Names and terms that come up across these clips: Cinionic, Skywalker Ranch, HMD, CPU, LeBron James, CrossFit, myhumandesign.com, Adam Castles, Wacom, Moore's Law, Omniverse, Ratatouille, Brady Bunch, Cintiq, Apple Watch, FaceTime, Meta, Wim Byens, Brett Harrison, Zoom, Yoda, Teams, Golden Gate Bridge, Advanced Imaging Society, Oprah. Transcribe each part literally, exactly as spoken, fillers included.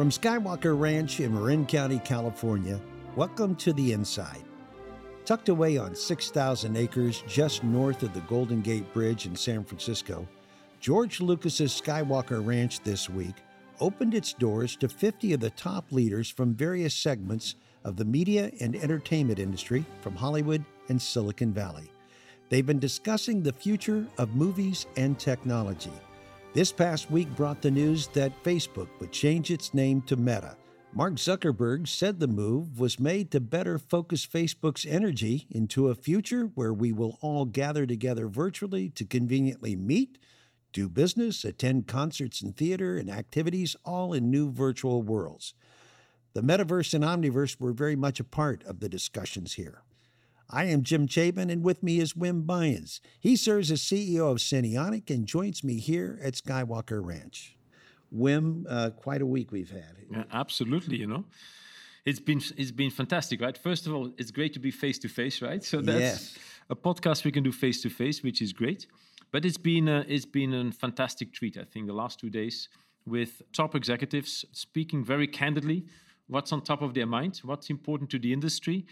From Skywalker Ranch in Marin County, California, welcome to The Inside. Tucked away on six thousand acres just north of the Golden Gate Bridge in San Francisco, George Lucas's Skywalker Ranch this week opened its doors to fifty of the top leaders from various segments of the media and entertainment industry from Hollywood and Silicon Valley. They've been discussing the future of movies and technology. This past week brought the news that Facebook would change its name to Meta. Mark Zuckerberg said the move was made to better focus Facebook's energy into a future where we will all gather together virtually to conveniently meet, do business, attend concerts and theater and activities, all in new virtual worlds. The Metaverse and Omniverse were very much a part of the discussions here. I am Jim Chabin, and with me is Wim Byens. He serves as C E O of Cinionic and joins me here at Skywalker Ranch. Wim, uh, quite a week we've had. Yeah, absolutely, you know. It's been it's been fantastic, right? First of all, it's great to be face-to-face, right? So that's yes. a podcast we can do face-to-face, which is great. But it's been a, it's been a fantastic treat, I think, the last two days with top executives speaking very candidly what's on top of their mind, what's important to the industry,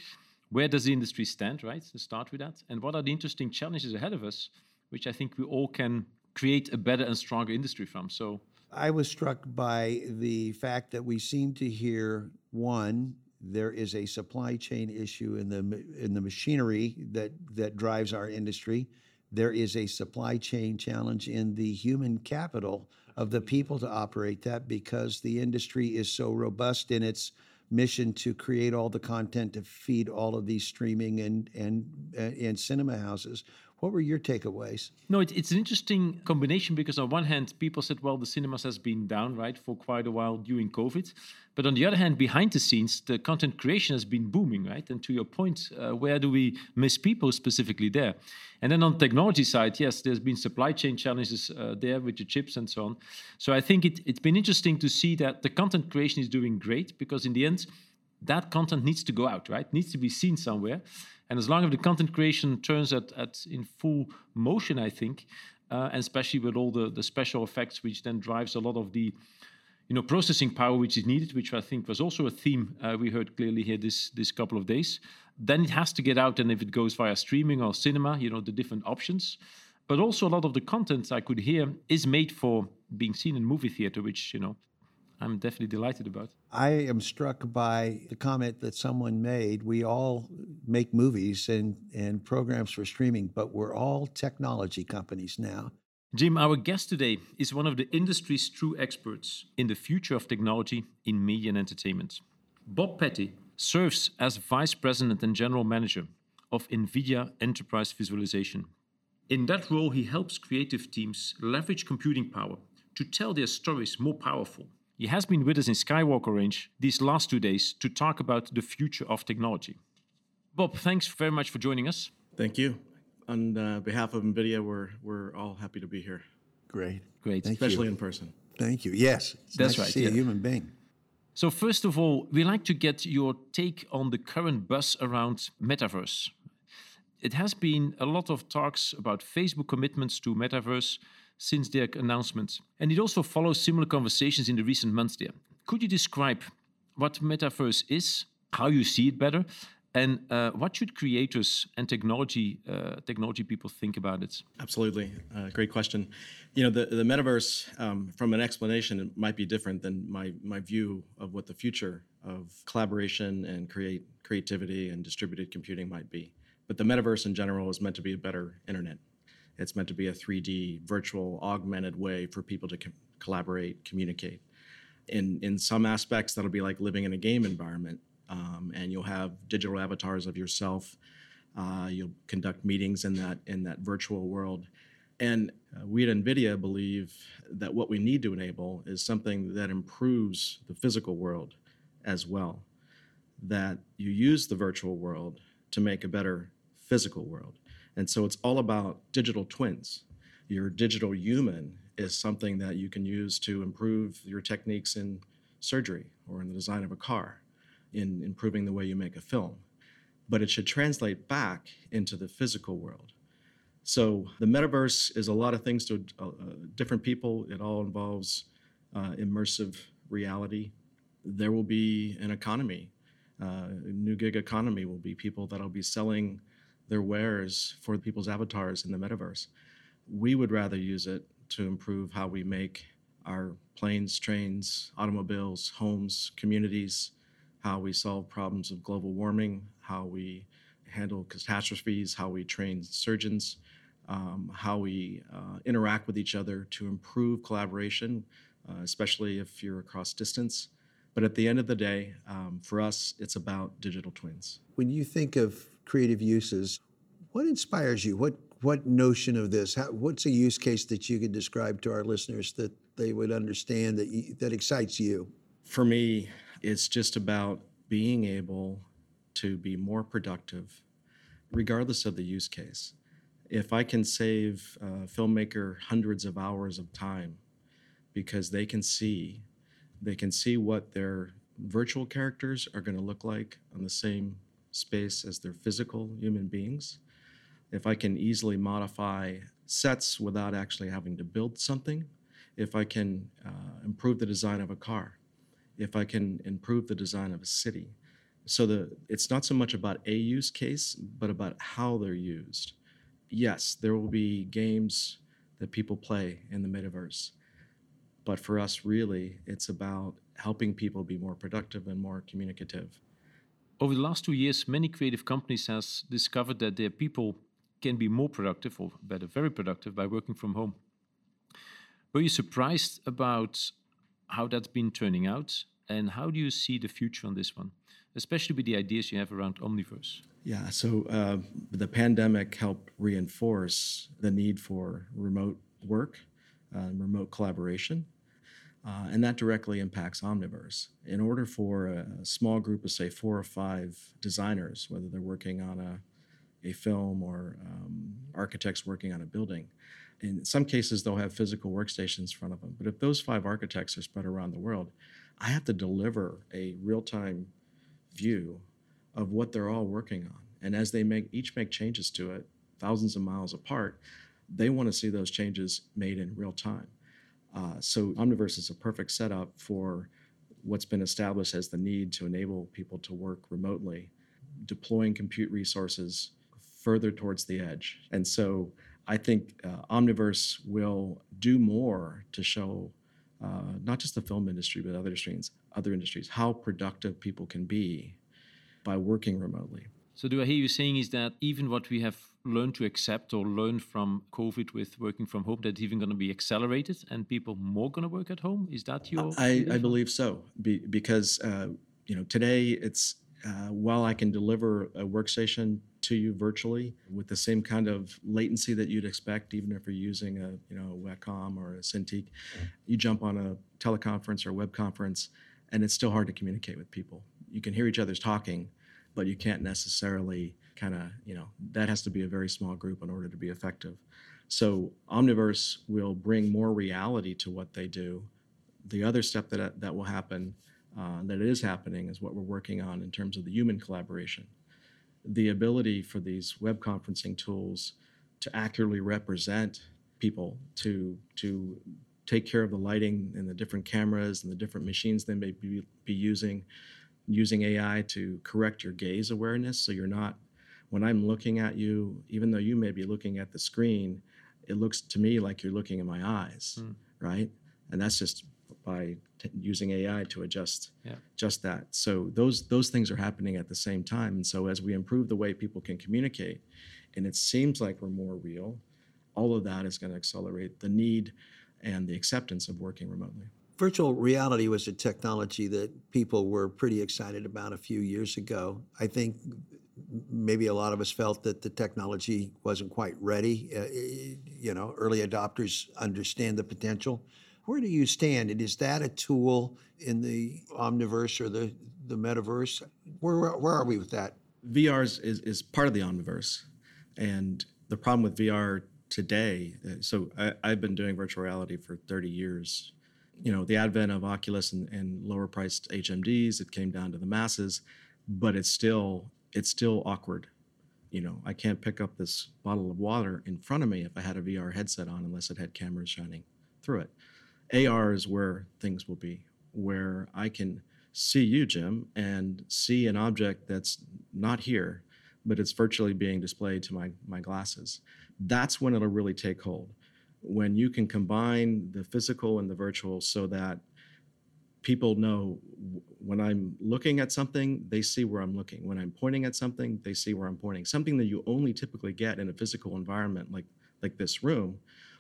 where does the industry stand, right? To start with that. And what are the interesting challenges ahead of us, which I think we all can create a better and stronger industry from. So I was struck by the fact that we seem to hear, one, there is a supply chain issue in the in the machinery that, that drives our industry. There is a supply chain challenge in the human capital of the people to operate that because the industry is so robust in its mission to create all the content to feed all of these streaming and and uh, and cinema houses. What were your takeaways? No, it, it's an interesting combination because on one hand, people said, well, the cinemas has been down, right, for quite a while during COVID. But on the other hand, behind the scenes, the content creation has been booming, right? And to your point, uh, where do we miss people specifically there? And then on the technology side, yes, there's been supply chain challenges uh, there with the chips and so on. So I think it, it's been interesting to see that the content creation is doing great because in the end, that content needs to go out, right? Needs to be seen somewhere. And as long as the content creation turns at, at in full motion, I think, uh, and especially with all the, the special effects, which then drives a lot of the, you know, processing power which is needed, which I think was also a theme uh, we heard clearly here this this couple of days, then it has to get out. And if it goes via streaming or cinema, you know, the different options. But also a lot of the content I could hear is made for being seen in movie theater, which, you know, I'm definitely delighted about. I am struck by the comment that someone made. We all make movies and, and programs for streaming, but we're all technology companies now. Jim, our guest today is one of the industry's true experts in the future of technology in media and entertainment. Bob Pette serves as Vice President and General Manager of NVIDIA Enterprise Visualization. In that role, he helps creative teams leverage computing power to tell their stories more powerful. He has been with us in Skywalker Ranch these last two days to talk about the future of technology. Bob, thanks very much for joining us. Thank you. On uh, behalf of NVIDIA, we're we're all happy to be here. Great. Great. Thank Especially you. In person. Thank you. Yes. It's That's nice right. to see yeah. a human being. So first of all, we like to get your take on the current buzz around Metaverse. It has been a lot of talks about Facebook commitments to Metaverse since their announcements. And it also follows similar conversations in the recent months there. Could you describe what Metaverse is, how you see it better, and uh, what should creators and technology uh, technology people think about it? Absolutely. Uh, great question. You know, the, the Metaverse, um, from an explanation, it might be different than my my view of what the future of collaboration and create creativity and distributed computing might be. But the Metaverse in general is meant to be a better internet. It's meant to be a three D virtual augmented way for people to co- collaborate, communicate. In in some aspects, that'll be like living in a game environment, um, and you'll have digital avatars of yourself. Uh, you'll conduct meetings in that in that virtual world. And uh, we at NVIDIA believe that what we need to enable is something that improves the physical world as well, that you use the virtual world to make a better physical world. And so it's all about digital twins. Your digital human is something that you can use to improve your techniques in surgery or in the design of a car, in improving the way you make a film. But it should translate back into the physical world. So the Metaverse is a lot of things to uh, different people. It all involves uh, immersive reality, there will be an economy, uh, a new gig economy will be people that'll be selling their wares for people's avatars in the metaverse. We would rather use it to improve how we make our planes, trains, automobiles, homes, communities, how we solve problems of global warming, how we handle catastrophes, how we train surgeons, um, how we uh, interact with each other to improve collaboration, uh, especially if you're across distance. But at the end of the day, um, for us, it's about digital twins. When you think of creative uses, what inspires you? What what notion of this? How, what's a use case that you could describe to our listeners that they would understand, that you, that excites you? For me, it's just about being able to be more productive, regardless of the use case. If I can save a filmmaker hundreds of hours of time because they can see, they can see what their virtual characters are going to look like on the same space as their physical human beings. If I can easily modify sets without actually having to build something, if I can uh, improve the design of a car, if I can improve the design of a city. So the it's not so much about a use case, but about how they're used. Yes, there will be games that people play in the metaverse. But for us, really, it's about helping people be more productive and more communicative. Over the last two years, many creative companies have discovered that their people can be more productive, or better, very productive, by working from home. Were you surprised about how that's been turning out? And how do you see the future on this one, especially with the ideas you have around Omniverse? Yeah, so uh, the pandemic helped reinforce the need for remote work, uh, remote collaboration, uh, and that directly impacts Omniverse. In order for a small group of, say, four or five designers, whether they're working on a a film or um, architects working on a building, in some cases, they'll have physical workstations in front of them. But if those five architects are spread around the world, I have to deliver a real-time view of what they're all working on. And as they make each make changes to it, thousands of miles apart, they want to see those changes made in real time. Uh, so Omniverse is a perfect setup for what's been established as the need to enable people to work remotely, deploying compute resources further towards the edge. And so I think uh, Omniverse will do more to show uh, not just the film industry, but other industries, other industries, how productive people can be by working remotely. So do I hear you saying is that even what we have learned to accept or learn from COVID with working from home, that's even going to be accelerated and people more going to work at home? Is that your... I, I believe so, be, because uh, you know today it's, uh, while I can deliver a workstation to you virtually with the same kind of latency that you'd expect, even if you're using a you know Wacom or a Cintiq, you jump on a teleconference or a web conference, and it's still hard to communicate with people. You can hear each other's talking, but you can't necessarily kind of you know that has to be a very small group in order to be effective. So Omniverse will bring more reality to what they do. The other step that that will happen, uh, that is happening, is what we're working on in terms of the human collaboration. The ability for these web conferencing tools to accurately represent people, to to take care of the lighting and the different cameras and the different machines they may be, be using, using A I to correct your gaze awareness. So you're not, when I'm looking at you, even though you may be looking at the screen, it looks to me like you're looking in my eyes, mm. right? And that's just by t- using A I to adjust yeah. just that. So those those things are happening at the same time. And so as we improve the way people can communicate, and it seems like we're more real, all of that is going to accelerate the need and the acceptance of working remotely. Virtual reality was a technology that people were pretty excited about a few years ago. I think maybe a lot of us felt that the technology wasn't quite ready. Uh, you know, early adopters understand the potential. Where do you stand? And is that a tool in the Omniverse or the, the Metaverse? Where, where where are we with that? V R is, is part of the Omniverse. And the problem with V R today, so I, I've been doing virtual reality for thirty years. You know, the advent of Oculus and, and lower-priced H M Ds, it came down to the masses, but it's still it's still awkward. You know, I can't pick up this bottle of water in front of me if I had a V R headset on unless it had cameras shining through it. A R is where things will be, where I can see you, Jim, and see an object that's not here, but it's virtually being displayed to my, my glasses. That's when it'll really take hold, when you can combine the physical and the virtual so that people know when I'm looking at something, they see where I'm looking. When I'm pointing at something, they see where I'm pointing. Something that you only typically get in a physical environment like, like this room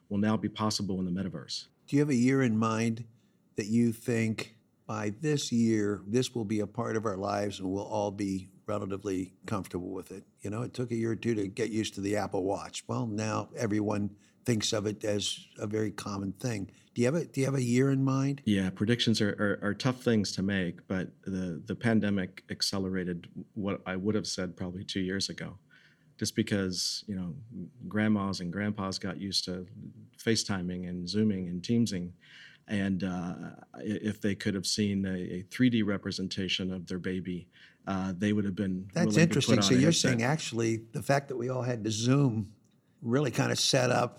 will now be possible in the metaverse. Do you have a year in mind that you think by this year, this will be a part of our lives and we'll all be relatively comfortable with it? You know, it took a year or two to get used to the Apple Watch. Well, now everyone thinks of it as a very common thing. Do you have a, do you have a year in mind? Yeah, predictions are, are, are tough things to make, but the, the pandemic accelerated what I would have said probably two years ago. Just because, you know, grandmas and grandpas got used to FaceTiming and Zooming and Teamsing. And uh, if they could have seen a, a three D representation of their baby, uh, they would have been. That's interesting. So you're saying actually the fact that we all had to Zoom really kind of set up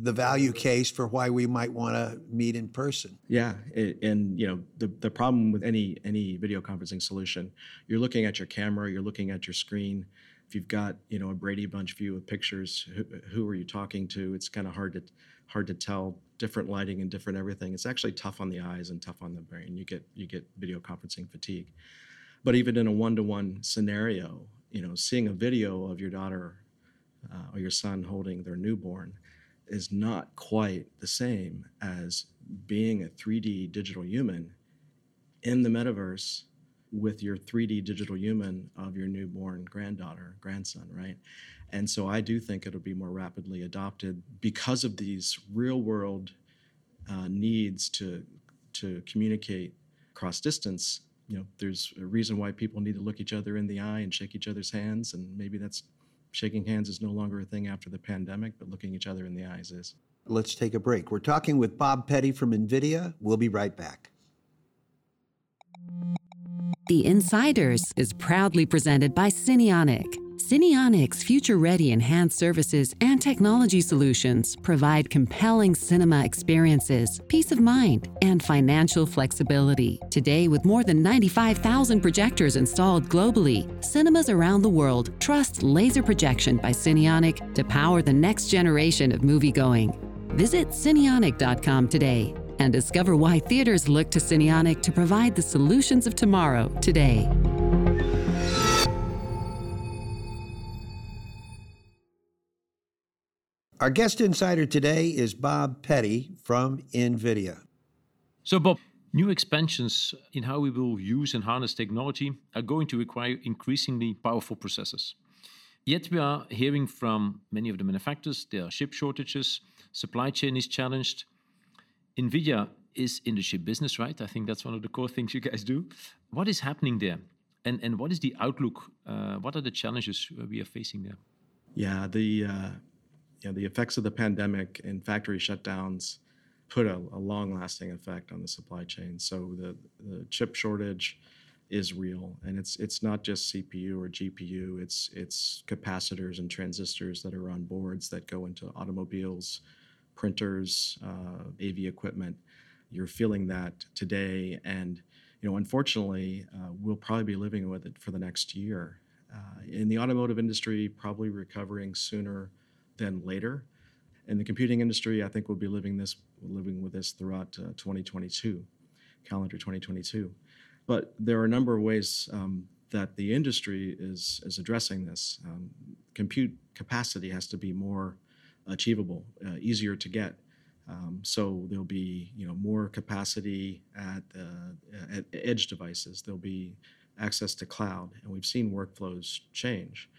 the value case for why we might want to meet in person. Yeah, it, and you know the, the problem with any any video conferencing solution, you're looking at your camera, you're looking at your screen. If you've got, you know, a Brady Bunch view of pictures, who, who are you talking to? It's kind of hard to hard to tell. Different lighting and different everything. It's actually tough on the eyes and tough on the brain. You get you get video conferencing fatigue. But even in a one-to-one scenario, you know, seeing a video of your daughter uh, or your son holding their newborn is not quite the same as being a three D digital human in the metaverse with your three D digital human of your newborn granddaughter, grandson, right? And so I do think it'll be more rapidly adopted because of these real-world uh, needs to to communicate across distance. You know, there's a reason why people need to look each other in the eye and shake each other's hands, and maybe that's shaking hands is no longer a thing after the pandemic, but looking each other in the eyes is. Let's take a break. We're talking with Bob Pette from NVIDIA. We'll be right back. The Insiders is proudly presented by Cinionic. Cinionic's future-ready enhanced services and technology solutions provide compelling cinema experiences, peace of mind, and financial flexibility. Today, with more than ninety-five thousand projectors installed globally, cinemas around the world trust laser projection by Cinionic to power the next generation of moviegoing. Visit Cinionic dot com today and discover why theaters look to Cinionic to provide the solutions of tomorrow today. Our guest insider today is Bob Pette from NVIDIA. So, Bob, new expansions in how we will use and harness technology are going to require increasingly powerful processors. Yet we are hearing from many of the manufacturers there are chip shortages, supply chain is challenged. NVIDIA is in the chip business, right? I think that's one of the core things you guys do. What is happening there? And, and what is the outlook? Uh, what are the challenges we are facing there? Yeah, the... Uh... You know, the effects of the pandemic and factory shutdowns put a, a long-lasting effect on the supply chain. So the, the chip shortage is real, and it's it's not just C P U or G P U. It's it's capacitors and transistors that are on boards that go into automobiles, printers, uh, A V equipment. You're feeling that today, and you know, unfortunately, uh, we'll probably be living with it for the next year. Uh, in the automotive industry, probably recovering sooner than later. In the computing industry, I think we'll be living this, living with this throughout uh, twenty twenty-two, calendar twenty twenty-two. But there are a number of ways um, that the industry is is addressing this. Um, compute capacity has to be more achievable, uh, easier to get. Um, so there'll be you know more capacity at uh, at edge devices. There'll be access to cloud, and we've seen workflows change.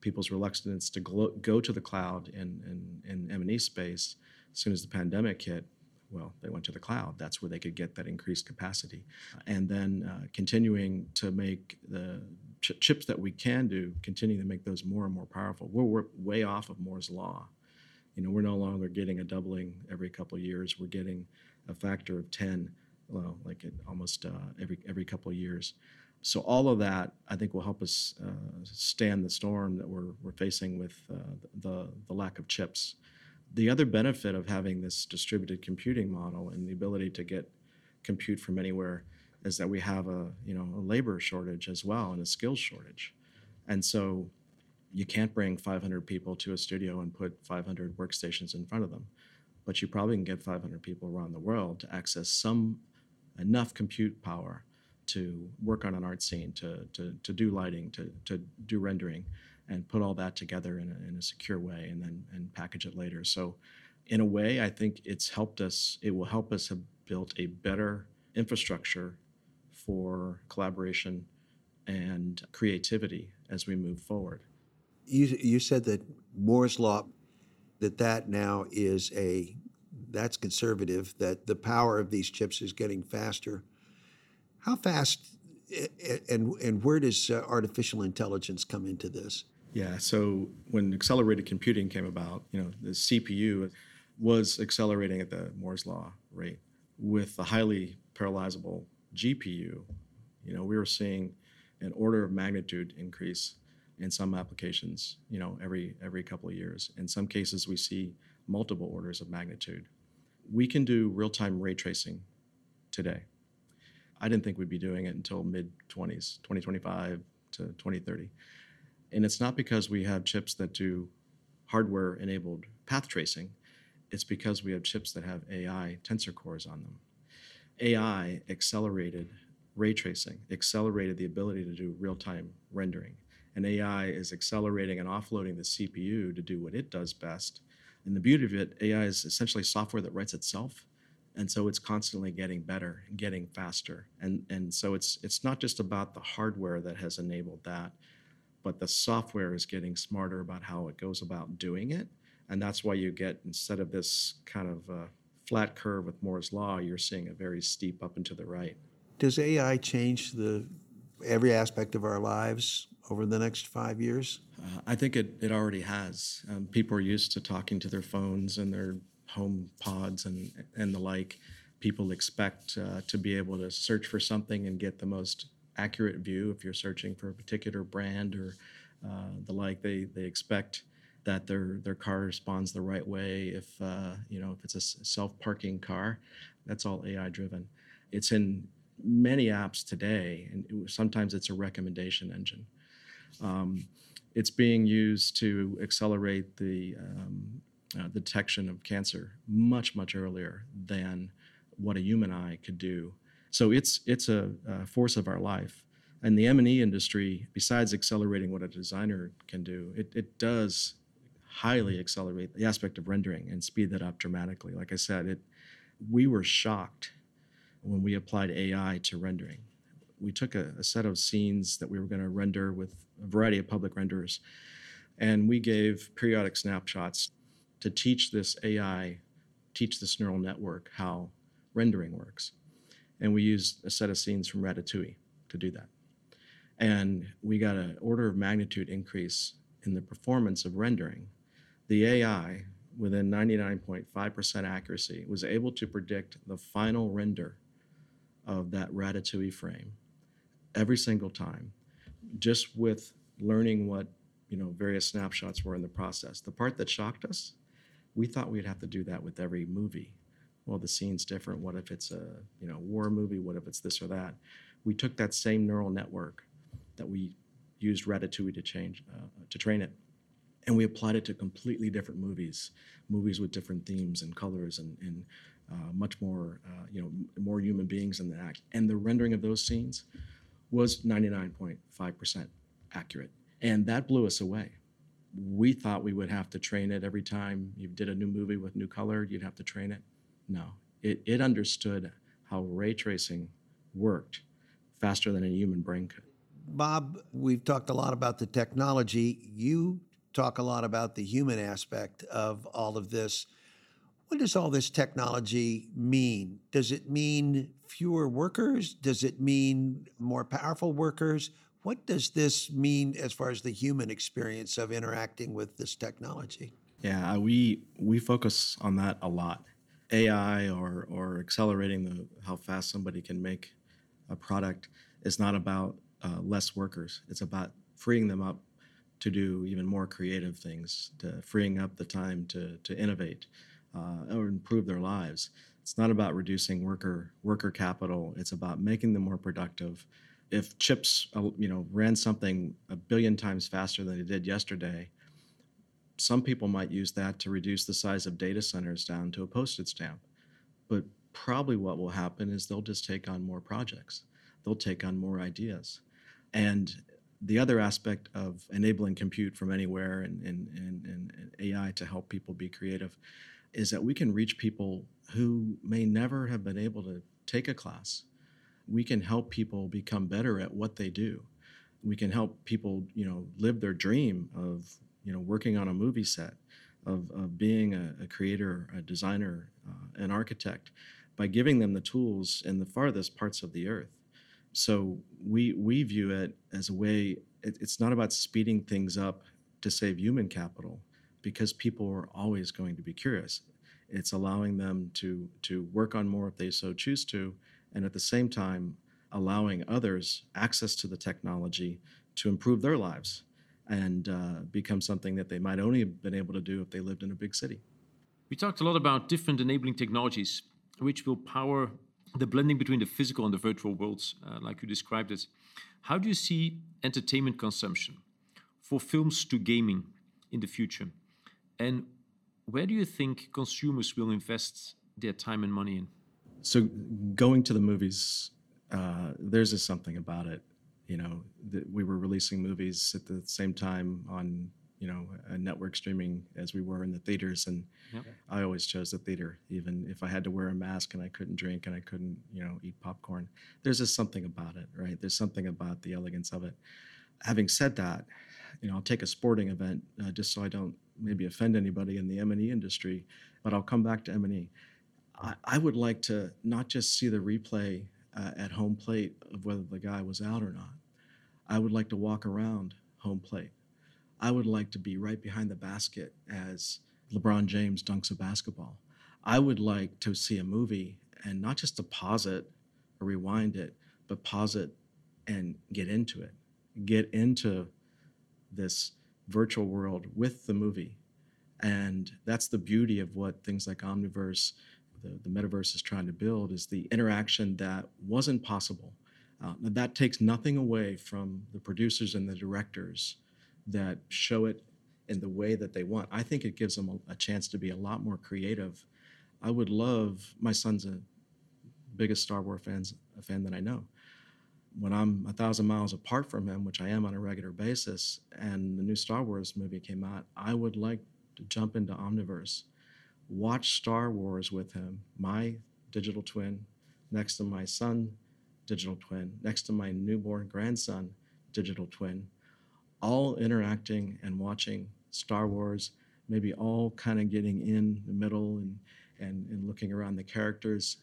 People's reluctance to glo- go to the cloud in, in, in M and E space. As soon as the pandemic hit, well, they went to the cloud. That's where they could get that increased capacity. And then uh, continuing to make the ch- chips that we can do, continue to make those more and more powerful. We're, we're way off of Moore's Law. You know, we're no longer getting a doubling every couple of years. We're getting a factor of ten, well, like it, almost uh, every every couple of years. So all of that, I think, will help us uh, stand the storm that we're we're facing with uh, the the lack of chips. The other benefit of having this distributed computing model and the ability to get compute from anywhere is that we have a, you know, a labor shortage as well and a skills shortage. And so you can't bring five hundred people to a studio and put five hundred workstations in front of them, but you probably can get five hundred people around the world to access some enough compute power to work on an art scene, to to to do lighting, to to do rendering, and put all that together in a, in a secure way, and then and package it later. So, in a way, I think it's helped us. It will help us have built a better infrastructure for collaboration and creativity as we move forward. You you said that Moore's Law, that that now is a that's conservative. That the power of these chips is getting faster. How fast and and where does artificial intelligence come into this? Yeah, so when accelerated computing came about, you know, the C P U was accelerating at the Moore's Law rate. With the highly parallelizable G P U, you know, we were seeing an order of magnitude increase in some applications, you know, every every couple of years. In some cases, we see multiple orders of magnitude. We can do real-time ray tracing today. I didn't think we'd be doing it until mid-twenties, twenty twenty-five to twenty thirty. And it's not because we have chips that do hardware-enabled path tracing. It's because we have chips that have A I tensor cores on them. A I accelerated ray tracing, accelerated the ability to do real-time rendering. And A I is accelerating and offloading the C P U to do what it does best. And the beauty of it, A I is essentially software that writes itself. And so it's constantly getting better and getting faster. And and so it's it's not just about the hardware that has enabled that, but the software is getting smarter about how it goes about doing it. And that's why you get, instead of this kind of uh, flat curve with Moore's Law, you're seeing a very steep up and to the right. Does A I change the every aspect of our lives over the next five years? Uh, I think it, it already has. Um, people are used to talking to their phones and their home pods and and the like. People expect uh, to be able to search for something and get the most accurate view. If you're searching for a particular brand or uh, the like, they they expect that their their car responds the right way. If uh, you know if it's a self-parking car, that's all A I driven. It's in many apps today, and it, sometimes it's a recommendation engine. Um, it's being used to accelerate the um, Uh, detection of cancer much, much earlier than what a human eye could do. So it's it's a, a force of our life. And the M and E industry, besides accelerating what a designer can do, it, it does highly accelerate the aspect of rendering and speed that up dramatically. Like I said, it we were shocked when we applied A I to rendering. We took a, a set of scenes that we were going to render with a variety of public renderers, and we gave periodic snapshots to teach this A I, teach this neural network how rendering works. And we used a set of scenes from Ratatouille to do that. And we got an order of magnitude increase in the performance of rendering. The A I, within ninety-nine point five percent accuracy, was able to predict the final render of that Ratatouille frame every single time, just with learning what, you know, various snapshots were in the process. The part that shocked us, we thought we'd have to do that with every movie. Well, the scene's different. What if it's a, you know, war movie? What if it's this or that? We took that same neural network that we used Ratatouille to change, uh, to train it, and we applied it to completely different movies, movies with different themes and colors and, and uh, much more, uh, you know, more human beings in the act. And the rendering of those scenes was ninety-nine point five percent accurate. And that blew us away. We thought we would have to train it every time you did a new movie with new color, you'd have to train it. No, it, it understood how ray tracing worked faster than a human brain could. Bob, we've talked a lot about the technology. You talk a lot about the human aspect of all of this. What does all this technology mean? Does it mean fewer workers? Does it mean more powerful workers? What does this mean as far as the human experience of interacting with this technology? Yeah, we we focus on that a lot. A I or or accelerating the how fast somebody can make a product is not about uh, less workers. It's about freeing them up to do even more creative things, to freeing up the time to to innovate uh, or improve their lives. It's not about reducing worker worker capital. It's about making them more productive. If chips, you know, ran something a billion times faster than it did yesterday, some people might use that to reduce the size of data centers down to a postage stamp. But probably what will happen is they'll just take on more projects. They'll take on more ideas. And the other aspect of enabling compute from anywhere and, and, and, and A I to help people be creative is that we can reach people who may never have been able to take a class. We can help people become better at what they do. We can help people, you know, live their dream of, you know, working on a movie set, of, of being a, a creator, a designer, uh, an architect, by giving them the tools in the farthest parts of the earth. So we we view it as a way, it, it's not about speeding things up to save human capital, because people are always going to be curious. It's allowing them to to work on more if they so choose to, and at the same time allowing others access to the technology to improve their lives and uh, become something that they might only have been able to do if they lived in a big city. We talked a lot about different enabling technologies, which will power the blending between the physical and the virtual worlds, uh, like you described it. How do you see entertainment consumption, for films to gaming, in the future? And where do you think consumers will invest their time and money in? So going to the movies, uh, there's just something about it. You know, th- we were releasing movies at the same time on, you know, a network streaming as we were in the theaters. And yep. I always chose the theater, even if I had to wear a mask and I couldn't drink and I couldn't, you know, eat popcorn. There's just something about it, right? There's something about the elegance of it. Having said that, you know, I'll take a sporting event uh, just so I don't maybe offend anybody in the M and E industry, but I'll come back to M and E. I, I would like to not just see the replay uh, at home plate of whether the guy was out or not. I would like to walk around home plate. I would like to be right behind the basket as LeBron James dunks a basketball. I would like to see a movie and not just to pause it or rewind it, but pause it and get into it, get into this virtual world with the movie. And that's the beauty of what things like Omniverse, the, the Metaverse is trying to build, is the interaction that wasn't possible. Uh, that takes nothing away from the producers and the directors that show it in the way that they want. I think it gives them a, a chance to be a lot more creative. I would love, my son's a biggest Star Wars fans, a fan that I know. When I'm a thousand miles apart from him, which I am on a regular basis, and the new Star Wars movie came out, I would like to jump into Omniverse, watch Star Wars with him, my digital twin, next to my son, digital twin, next to my newborn grandson, digital twin, all interacting and watching Star Wars, maybe all kind of getting in the middle and, and, and looking around the characters,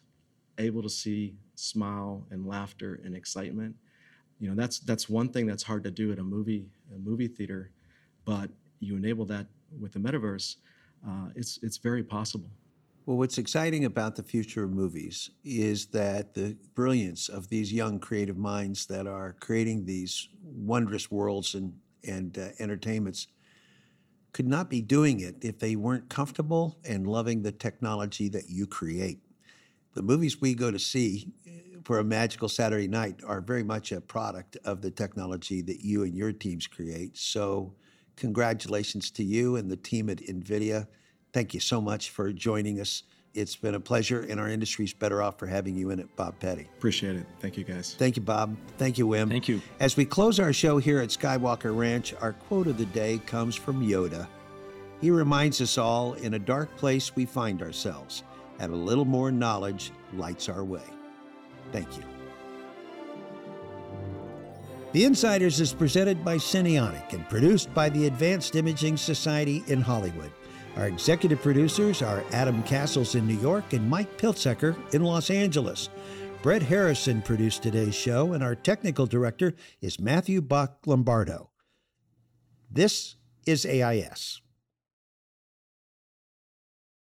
able to see smile and laughter and excitement. You know, that's that's one thing that's hard to do at a movie a movie theater, but you enable that with the Metaverse, uh, it's it's very possible. Well, what's exciting about the future of movies is that the brilliance of these young creative minds that are creating these wondrous worlds and, and uh, entertainments could not be doing it if they weren't comfortable and loving the technology that you create. The movies we go to see for a magical Saturday night are very much a product of the technology that you and your teams create. So congratulations to you and the team at NVIDIA. Thank you so much for joining us. It's been a pleasure, and our industry's better off for having you in it, Bob Pette. Appreciate it. Thank you, guys. Thank you, Bob. Thank you, Wim. Thank you. As we close our show here at Skywalker Ranch, our quote of the day comes from Yoda. He reminds us all, in a dark place we find ourselves, and a little more knowledge lights our way. Thank you. The Insiders is presented by Cinionic and produced by the Advanced Imaging Society in Hollywood. Our executive producers are Adam Castles in New York and Mike Pilzecker in Los Angeles. Brett Harrison produced today's show, and our technical director is Matthew Bach Lombardo. This is A I S.